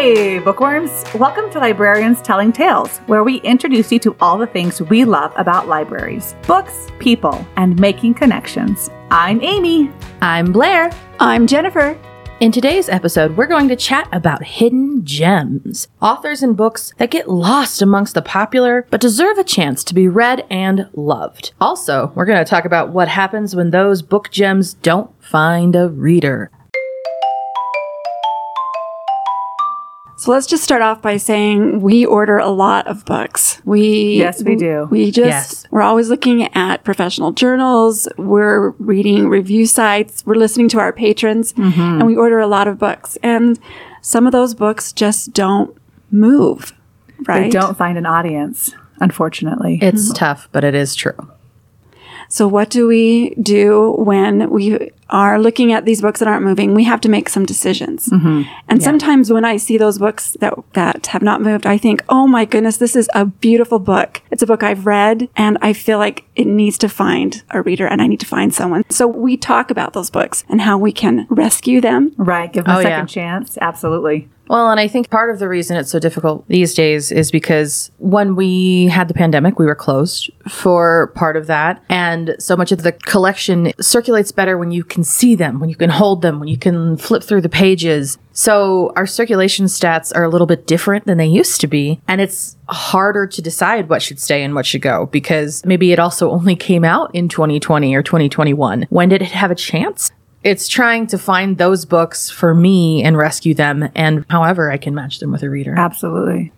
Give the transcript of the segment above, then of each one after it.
Hey, bookworms! Welcome to Librarians Telling Tales, where we introduce you to all the things we love about libraries, books, people, and making connections. I'm Amy. I'm Blair. I'm Jennifer. In today's episode, we're going to chat about hidden gems, authors and books that get lost amongst the popular, but deserve a chance to be read and loved. Also, we're going to talk about what happens when those book gems don't find a reader. So let's just start off by saying we order a lot of books. Yes, we do. We're always looking at professional journals. We're reading review sites. We're listening to our patrons, and we order a lot of books. And some of those books just don't move, right? They don't find an audience, unfortunately. It's tough, but it is true. So what do we do when we are looking at these books that aren't moving? We have to make some decisions. And sometimes when I see those books that have not moved, I think, oh my goodness, this is a beautiful book. It's a book I've read and I feel like it needs to find a reader and I need to find someone. So we talk about those books and how we can rescue them. Right. Give them a second chance. Absolutely. Well, and I think part of the reason it's so difficult these days is because when we had the pandemic, we were closed for part of that. And so much of the collection circulates better when you can see them, when you can hold them, when you can flip through the pages. So our circulation stats are a little bit different than they used to be. And it's harder to decide what should stay and what should go because maybe it also only came out in 2020 or 2021. When did it have a chance? It's trying to find those books for me and rescue them and however I can match them with a reader. Absolutely.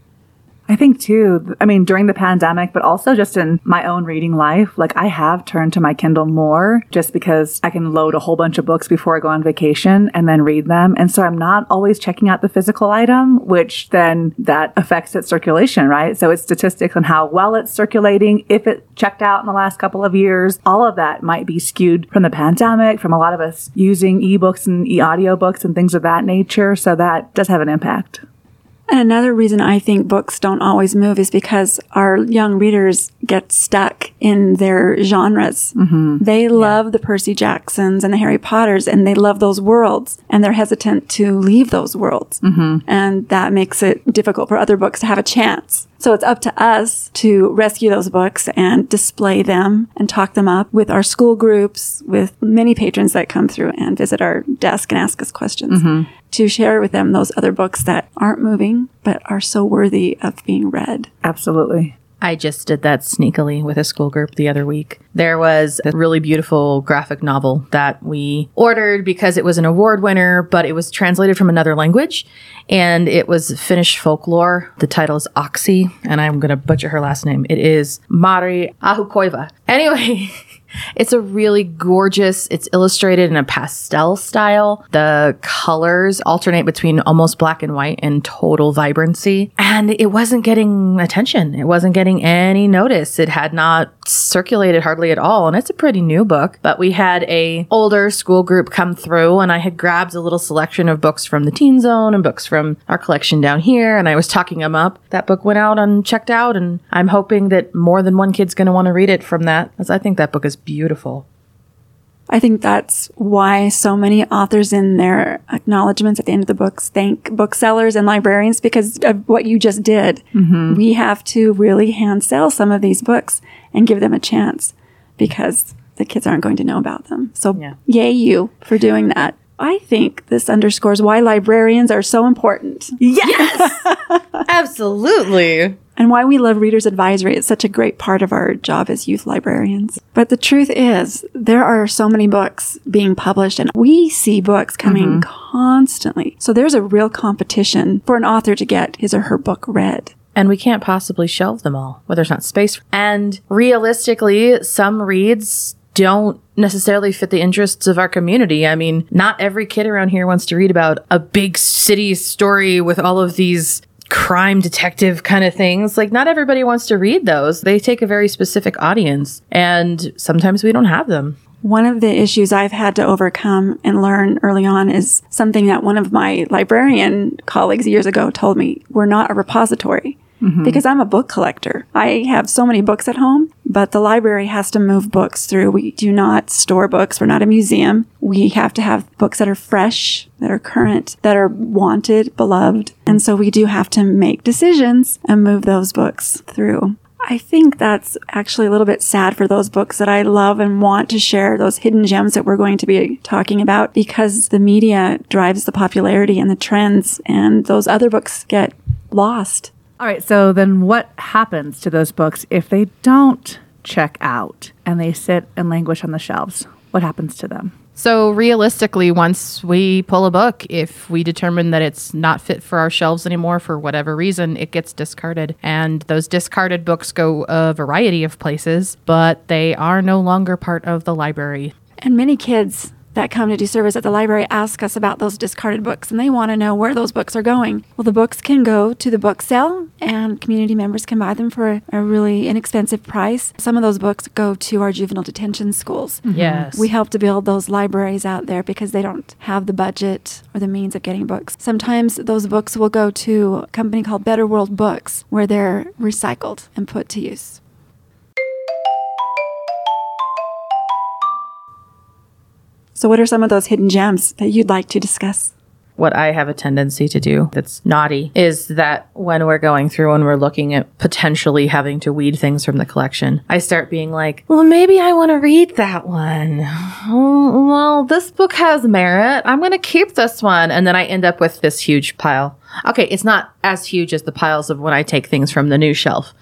I think too, I mean, during the pandemic, but also just in my own reading life, like I have turned to my Kindle more just because I can load a whole bunch of books before I go on vacation and then read them. And so I'm not always checking out the physical item, which then that affects its circulation, right? So it's statistics on how well it's circulating, if it checked out in the last couple of years, all of that might be skewed from the pandemic, from a lot of us using ebooks and e-audiobooks and things of that nature. So that does have an impact. And another reason I think books don't always move is because our young readers get stuck in their genres. They love the Percy Jacksons and the Harry Potters, and they love those worlds, and they're hesitant to leave those worlds. And that makes it difficult for other books to have a chance. So it's up to us to rescue those books and display them and talk them up with our school groups, with many patrons that come through and visit our desk and ask us questions. To share with them those other books that aren't moving, but are so worthy of being read. Absolutely. I just did that sneakily with a school group the other week. There was a really beautiful graphic novel that we ordered because it was an award winner, but it was translated from another language, and it was Finnish folklore. The title is Oksi, and I'm going to butcher her last name. It is Mari Ahukoiva. Anyway... It's a really gorgeous, it's illustrated in a pastel style. The colors alternate between almost black and white and total vibrancy. And it wasn't getting attention. It wasn't getting any notice. It had not circulated hardly at all. And it's a pretty new book. But we had an older school group come through and I had grabbed a little selection of books from the Teen Zone and books from our collection down here. And I was talking them up. That book went out unchecked out. And I'm hoping that more than one kid's going to want to read it from that. Because I think that book is beautiful. I think that's why so many authors in their acknowledgments at the end of the books thank booksellers and librarians because of what you just did. We have to really hand sell some of these books and give them a chance because the kids aren't going to know about them. So yay you for doing that. I think this underscores why librarians are so important. Yes! Absolutely. And why we love Reader's Advisory. It's such a great part of our job as youth librarians. But the truth is, there are so many books being published, and we see books coming constantly. So there's a real competition for an author to get his or her book read. And we can't possibly shelve them all, where there's not space. And realistically, some reads don't necessarily fit the interests of our community. I mean, not every kid around here wants to read about a big city story with all of these crime detective kind of things. Like, not everybody wants to read those. They take a very specific audience, and sometimes we don't have them. One of the issues I've had to overcome and learn early on is something that one of my librarian colleagues years ago told me. We're not a repository. mm-hmm. because I'm a book collector. I have so many books at home, but the library has to move books through. We do not store books. We're not a museum. We have to have books that are fresh, that are current, that are wanted, beloved. And so we do have to make decisions and move those books through. I think that's actually a little bit sad for those books that I love and want to share, those hidden gems that we're going to be talking about, because the media drives the popularity and the trends, and those other books get lost. All right, so then what happens to those books if they don't check out and they sit and languish on the shelves? What happens to them? So realistically, once we pull a book, if we determine that it's not fit for our shelves anymore for whatever reason, it gets discarded. And those discarded books go a variety of places, but they are no longer part of the library. And many kids that come to do service at the library ask us about those discarded books, and they want to know where those books are going. Well, the books can go to the book sale, and community members can buy them for a really inexpensive price. Some of those books go to our juvenile detention schools. Mm-hmm. Yes. We help to build those libraries out there because they don't have the budget or the means of getting books. Sometimes those books will go to a company called Better World Books, where they're recycled and put to use. So what are some of those hidden gems that you'd like to discuss? What I have a tendency to do that's naughty is that when we're going through and we're looking at potentially having to weed things from the collection, I start being like, well, maybe I want to read that one. Oh, well, this book has merit. I'm going to keep this one. And then I end up with this huge pile. Okay, it's not as huge as the piles of when I take things from the new shelf.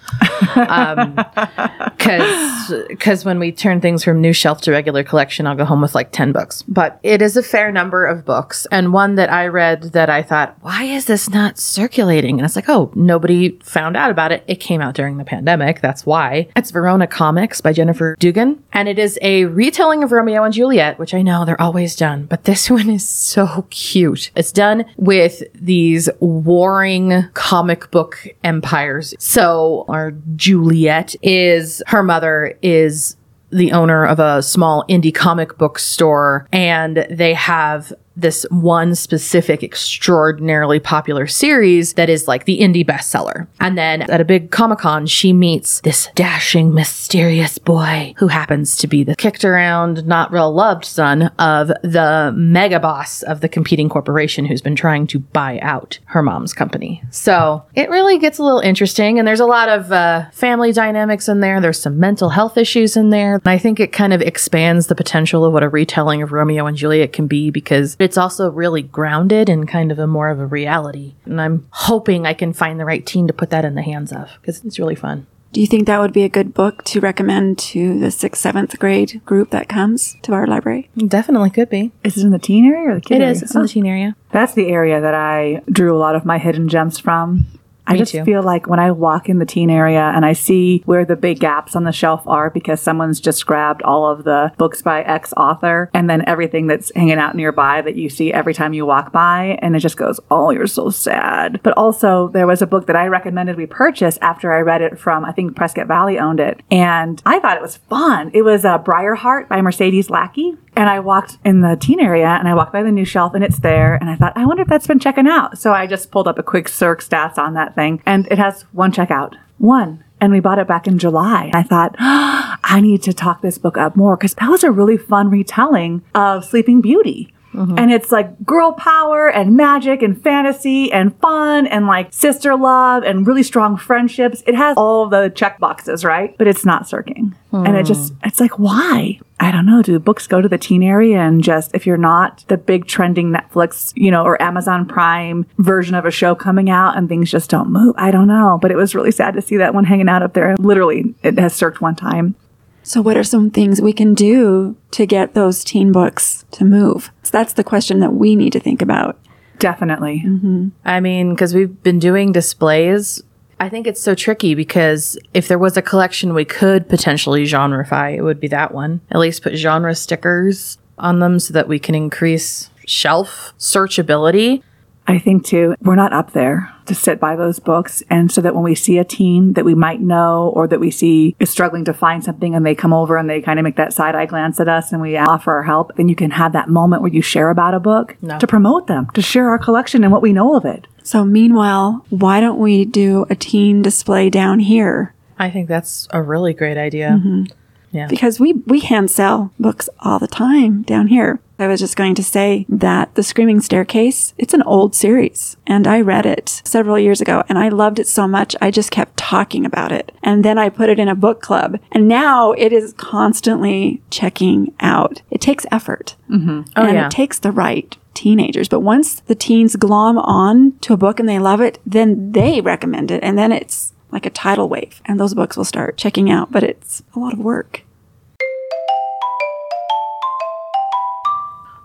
Because when we turn things from new shelf to regular collection, I'll go home with like 10 books. But it is a fair number of books. And one that I read that I thought, why is this not circulating? And it's like, oh, nobody found out about it. It came out during the pandemic. That's why. It's Verona Comics by Jennifer Dugan. And it is a retelling of Romeo and Juliet, which I know they're always done. But this one is so cute. It's done with these warring comic book empires. So our Juliet is, her mother is the owner of a small indie comic book store, and they have this one specific extraordinarily popular series that is like the indie bestseller. And then at a big Comic-Con, she meets this dashing, mysterious boy who happens to be the kicked around, not real loved son of the mega boss of the competing corporation who's been trying to buy out her mom's company. So it really gets a little interesting, and there's a lot of family dynamics in there. There's some mental health issues in there. And I think it kind of expands the potential of what a retelling of Romeo and Juliet can be, because it's also really grounded in kind of a more of a reality. And I'm hoping I can find the right teen to put that in the hands of, because it's really fun. Do you think that would be a good book to recommend to the 6th, 7th grade group that comes to our library? Definitely could be. Is it in the teen area or the kid area? It is. It's in the teen area. That's the area that I drew a lot of my hidden gems from. I just feel like when I walk in the teen area and I see where the big gaps on the shelf are because someone's just grabbed all of the books by X author and then everything that's hanging out nearby that you see every time you walk by, and it just goes, oh, you're so sad. But also there was a book that I recommended we purchase after I read it from, I think Prescott Valley owned it. And I thought it was fun. It was Briarheart by Mercedes Lackey. And I walked in the teen area and I walked by the new shelf and it's there. And I thought, I wonder if that's been checking out. So I just pulled up a quick search stats on that thing. And it has one checkout. One. And we bought it back in July. I thought, oh, I need to talk this book up more, because that was a really fun retelling of Sleeping Beauty. Mm-hmm. And it's like girl power and magic and fantasy and fun and like sister love and really strong friendships. It has all the check boxes, right? But it's not circling. Mm. And it's like, why? I don't know. Do books go to the teen area? And just, if you're not the big trending Netflix, or Amazon Prime version of a show coming out, and things just don't move. I don't know. But it was really sad to see that one hanging out up there. Literally, it has circled one time. So what are some things we can do to get those teen books to move? So that's the question that we need to think about. Definitely. Mm-hmm. I mean, because we've been doing displays. I think it's so tricky, because if there was a collection we could potentially genreify, it would be that one. At least put genre stickers on them so that we can increase shelf searchability. I think, too, we're not up there to sit by those books. And so that when we see a teen that we might know, or that we see is struggling to find something, and they come over and they kind of make that side eye glance at us and we offer our help, then you can have that moment where you share about a book to promote them, to share our collection and what we know of it. So meanwhile, why don't we do a teen display down here? I think that's a really great idea. Mm-hmm. Yeah. Because we hand sell books all the time down here. I was just going to say that The Screaming Staircase, it's an old series. And I read it several years ago, and I loved it so much, I just kept talking about it. And then I put it in a book club. And now it is constantly checking out. It takes effort. Mm-hmm. Oh, and yeah. It takes the right teenagers. But once the teens glom on to a book and they love it, then they recommend it. And then it's like a tidal wave. And those books will start checking out. But it's a lot of work.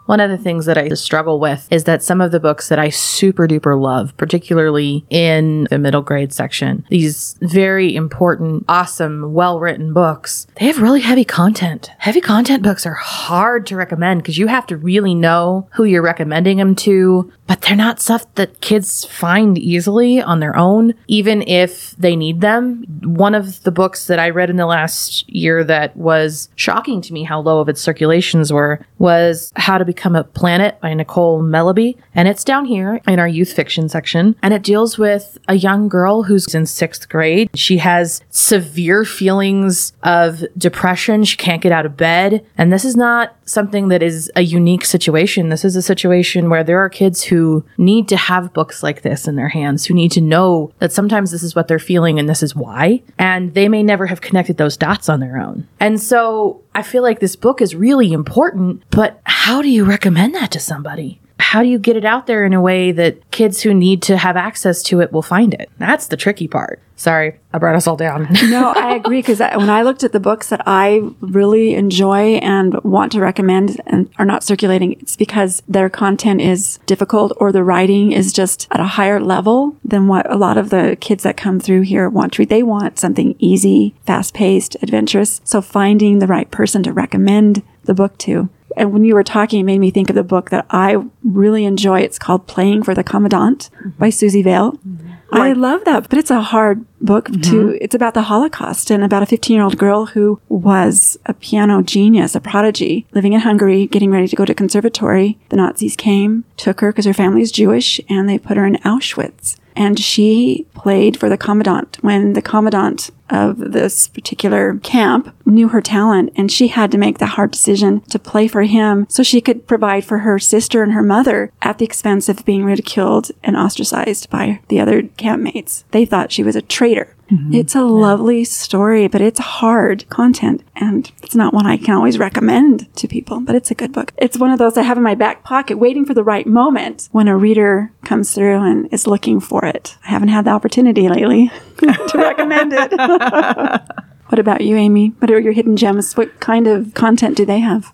One of the things that I struggle with is that some of the books that I super duper love, particularly in the middle grade section, these very important, awesome, well-written books, they have really heavy content. Heavy content books are hard to recommend because you have to really know who you're recommending them to, but they're not stuff that kids find easily on their own, even if they need them. One of the books that I read in the last year that was shocking to me how low of its circulations were was How to Become a Planet by Nicole Melaby, and it's down here in our youth fiction section, and it deals with a young girl who's in 6th grade. She has severe feelings of depression. She can't get out of bed, and this is not something that is a unique situation. This is a situation where there are kids who need to have books like this in their hands, who need to know that sometimes this is what they're feeling and this is why, and they may never have connected those dots on their own. And so I feel like this book is really important, but how do you recommend that to somebody? How do you get it out there in a way that kids who need to have access to it will find it? That's the tricky part. Sorry, I brought us all down. No, I agree, because when I looked at the books that I really enjoy and want to recommend and are not circulating, it's because their content is difficult or the writing is just at a higher level than what a lot of the kids that come through here want to read. They want something easy, fast-paced, adventurous. So finding the right person to recommend the book to. And when you were talking, it made me think of the book that I really enjoy. It's called Playing for the Commandant by Susie Vale. Mm-hmm. I love that, but it's a hard book to, it's about the Holocaust and about a 15-year-old girl who was a piano genius, a prodigy, living in Hungary, getting ready to go to conservatory. The Nazis came, took her because her family is Jewish, and they put her in Auschwitz. And she played for the commandant when the commandant of this particular camp knew her talent, and she had to make the hard decision to play for him so she could provide for her sister and her mother at the expense of being ridiculed and ostracized by the other campmates. They thought she was a traitor. Mm-hmm. It's a lovely story, but it's hard content, and it's not one I can always recommend to people, but it's a good book. It's one of those I have in my back pocket waiting for the right moment when a reader comes through and is looking for it. I haven't had the opportunity lately to recommend it. What about you, Amy? What are your hidden gems? What kind of content do they have?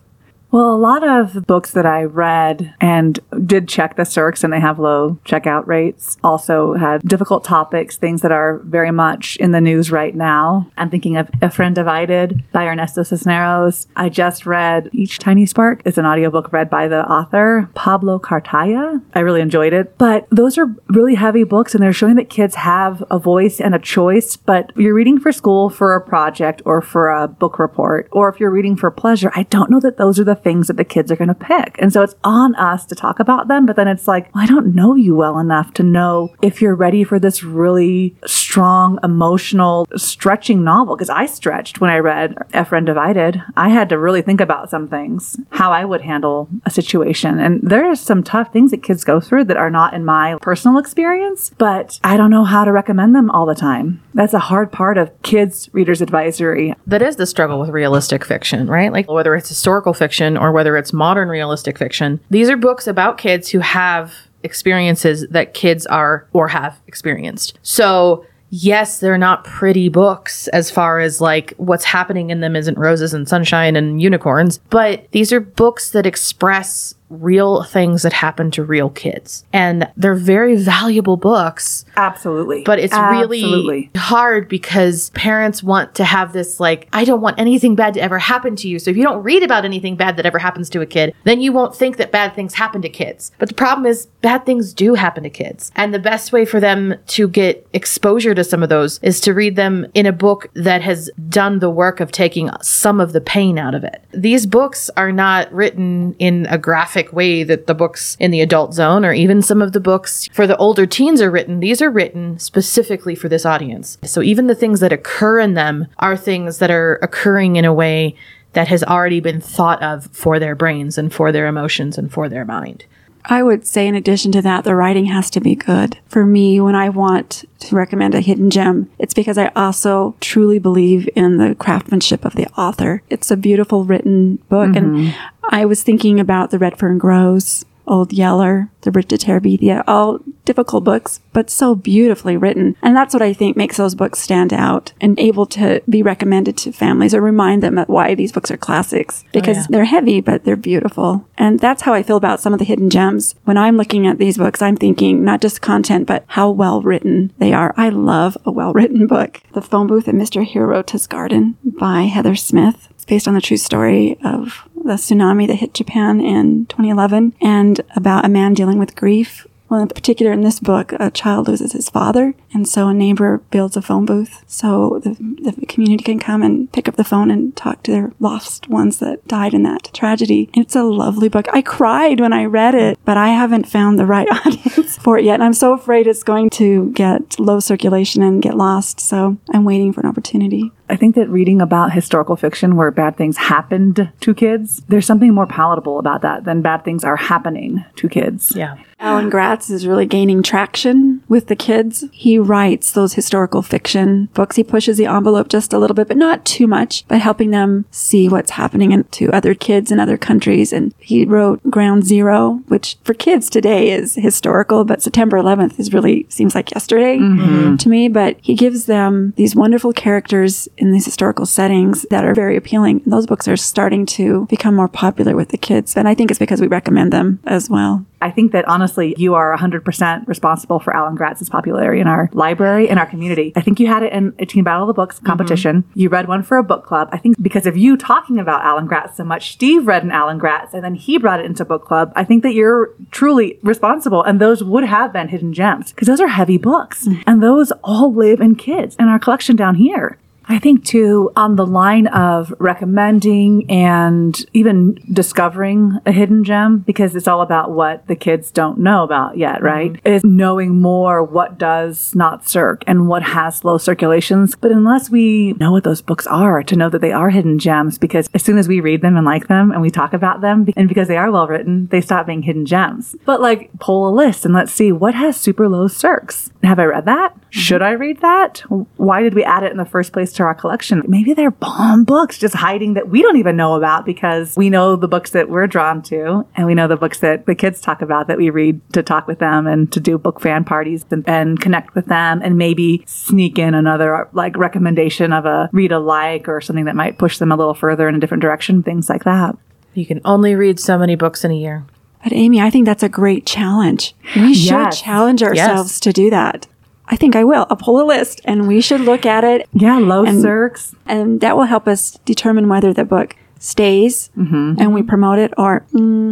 Well, a lot of books that I read and did check the circs, and they have low checkout rates, also had difficult topics, things that are very much in the news right now. I'm thinking of A Friend Divided by Ernesto Cisneros. I just read Each Tiny Spark. It's an audiobook read by the author, Pablo Cartaya. I really enjoyed it. But those are really heavy books, and they're showing that kids have a voice and a choice, but you're reading for school for a project or for a book report, or if you're reading for pleasure, I don't know that those are the things that the kids are going to pick. And so it's on us to talk about them, but then it's like, well, I don't know you well enough to know if you're ready for this really strong, emotional, stretching novel. Because I stretched when I read A Friend Divided. I had to really think about some things, how I would handle a situation. And there are some tough things that kids go through that are not in my personal experience, but I don't know how to recommend them all the time. That's a hard part of Kids Readers Advisory. That is the struggle with realistic fiction, right? Like whether it's historical fiction or whether it's modern realistic fiction, these are books about kids who have experiences that kids are or have experienced. So yes, they're not pretty books as far as like what's happening in them isn't roses and sunshine and unicorns, but these are books that express real things that happen to real kids. And they're very valuable books. Absolutely. But it's really hard because parents want to have this like, I don't want anything bad to ever happen to you. So if you don't read about anything bad that ever happens to a kid, then you won't think that bad things happen to kids. But the problem is bad things do happen to kids. And the best way for them to get exposure to some of those is to read them in a book that has done the work of taking some of the pain out of it. These books are not written in a graphic graphic way that the books in the adult zone, or even some of the books for the older teens are written, these are written specifically for this audience. So even the things that occur in them are things that are occurring in a way that has already been thought of for their brains and for their emotions and for their mind. I would say, in addition to that, the writing has to be good. For me, when I want to recommend a hidden gem, it's because I also truly believe in the craftsmanship of the author. It's a beautiful written book. Mm-hmm. And I was thinking about The Red Fern Grows, Old Yeller, The Bridge to Terabithia, all difficult books, but so beautifully written. And that's what I think makes those books stand out and able to be recommended to families or remind them of why these books are classics, because they're heavy, but they're beautiful. And that's how I feel about some of the hidden gems. When I'm looking at these books, I'm thinking not just content, but how well written they are. I love a well-written book. The Phone Booth in Mr. Hirota's Garden by Heather Smith. It's based on the true story of the tsunami that hit Japan in 2011, and about a man dealing with grief. Well, in particular in this book, a child loses his father, and so a neighbor builds a phone booth so the community can come and pick up the phone and talk to their lost ones that died in that tragedy. It's a lovely book. I cried when I read it, but I haven't found the right audience for it yet, and I'm so afraid it's going to get low circulation and get lost, so I'm waiting for an opportunity. I think that reading about historical fiction where bad things happened to kids, there's something more palatable about that than bad things are happening to kids. Yeah. Alan Gratz is really gaining traction with the kids. He writes those historical fiction books. He pushes the envelope just a little bit, but not too much, but helping them see what's happening to other kids in other countries. And he wrote Ground Zero, which for kids today is historical, but September 11th is really seems like yesterday to me. But he gives them these wonderful characters in these historical settings that are very appealing. And those books are starting to become more popular with the kids. And I think it's because we recommend them as well. I think that honestly, you are 100% responsible for Alan Gratz's popularity in our library and our community. I think you had it in a Teen Battle of the Books competition. Mm-hmm. You read one for a book club. I think because of you talking about Alan Gratz so much, Steve read an Alan Gratz and then he brought it into book club. I think that you're truly responsible, and those would have been hidden gems because those are heavy books and those all live in kids in our collection down here. I think, too, on the line of recommending and even discovering a hidden gem, because it's all about what the kids don't know about yet, right? Is knowing more what does not circ and what has low circulations. But unless we know what those books are to know that they are hidden gems, because as soon as we read them and like them and we talk about them, and because they are well-written, they stop being hidden gems. But, like, pull a list and let's see what has super low circs. Have I read that? Should I read that? Why did we add it in the first place to our collection? Maybe they're bomb books just hiding that we don't even know about, because we know the books that we're drawn to and we know the books that the kids talk about that we read to talk with them and to do book fan parties and connect with them, and maybe sneak in another like recommendation of a read alike or something that might push them a little further in a different direction, things like that. You can only read so many books in a year. But Amy, I think that's a great challenge. We should challenge ourselves to do that. I think I will. I'll pull a list and we should look at it. Yeah, low circs. And that will help us determine whether the book stays and we promote it, or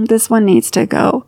this one needs to go.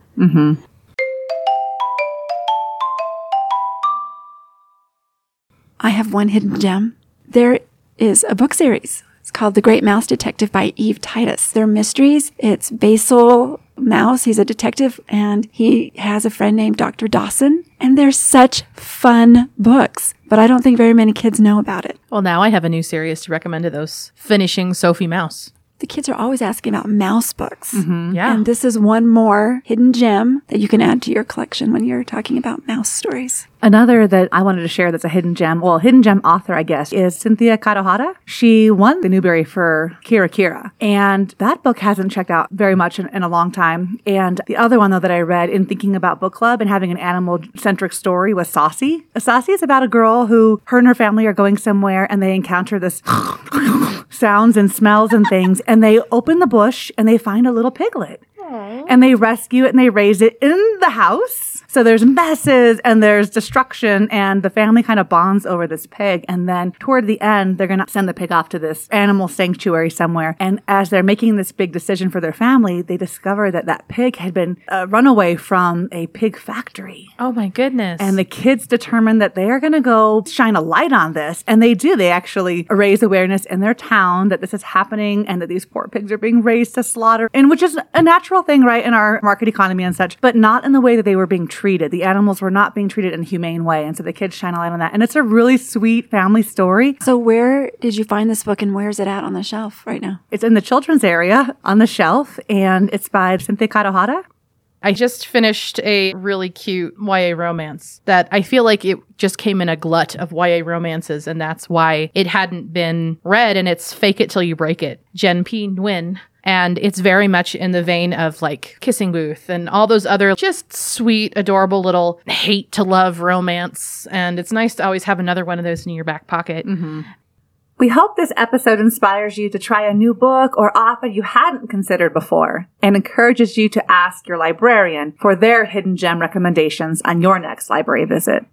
I have one hidden gem. There is a book series. It's called The Great Mouse Detective by Eve Titus. They're mysteries. It's Basil Mouse. He's a detective, and he has a friend named Dr. Dawson, and they're such fun books, but I don't think very many kids know about it. Well, now I have a new series to recommend to those finishing Sophie Mouse. The kids are always asking about mouse books. And this is one more hidden gem that you can add to your collection when you're talking about mouse stories. Another that I wanted to share that's a hidden gem, well, hidden gem author, I guess, is Cynthia Kadohata. She won the Newbery for Kira Kira. And that book hasn't checked out very much in a long time. And the other one, though, that I read in thinking about book club and having an animal-centric story was Saucy. Saucy is about a girl who her and her family are going somewhere and they encounter this sounds and smells and things. And they open the bush and they find a little piglet. And they rescue it and they raise it in the house. So there's messes and there's destruction, and the family kind of bonds over this pig. And then toward the end, they're going to send the pig off to this animal sanctuary somewhere. And as they're making this big decision for their family, they discover that that pig had been a runaway from a pig factory. Oh my goodness. And the kids determine that they are going to go shine a light on this. And they do. They actually raise awareness in their town that this is happening and that these poor pigs are being raised to slaughter, and which is a natural thing, right, in our market economy and such, but not in the way that they were being treated. The animals were not being treated in a humane way. And so the kids shine a light on that. And it's a really sweet family story. So where did you find this book and where is it at on the shelf right now? It's in the children's area on the shelf, and it's by Cynthia Kadohata. I just finished a really cute YA romance that I feel like it just came in a glut of YA romances, and that's why it hadn't been read, and it's Fake It Till You Break It, Jen P. Nguyen. And it's very much in the vein of like Kissing Booth and all those other just sweet, adorable little hate to love romance. And it's nice to always have another one of those in your back pocket. Mm-hmm. We hope this episode inspires you to try a new book or author you hadn't considered before, and encourages you to ask your librarian for their hidden gem recommendations on your next library visit.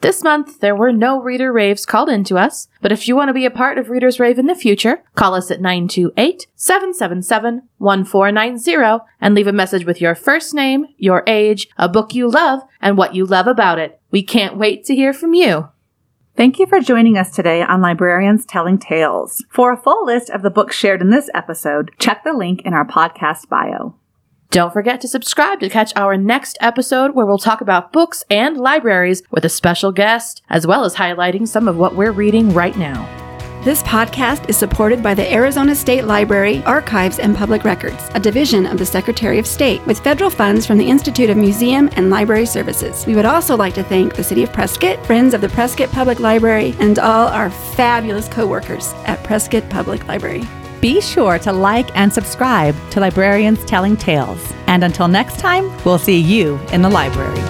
This month, there were no Reader Raves called in to us, but if you want to be a part of Reader's Rave in the future, call us at 928-777-1490 and leave a message with your first name, your age, a book you love, and what you love about it. We can't wait to hear from you. Thank you for joining us today on Librarians Telling Tales. For a full list of the books shared in this episode, check the link in our podcast bio. Don't forget to subscribe to catch our next episode, where we'll talk about books and libraries with a special guest, as well as highlighting some of what we're reading right now. This podcast is supported by the Arizona State Library, Archives and Public Records, a division of the Secretary of State, with federal funds from the Institute of Museum and Library Services. We would also like to thank the City of Prescott, friends of the Prescott Public Library, and all our fabulous co-workers at Prescott Public Library. Be sure to like and subscribe to Librarians Telling Tales. And until next time, we'll see you in the library.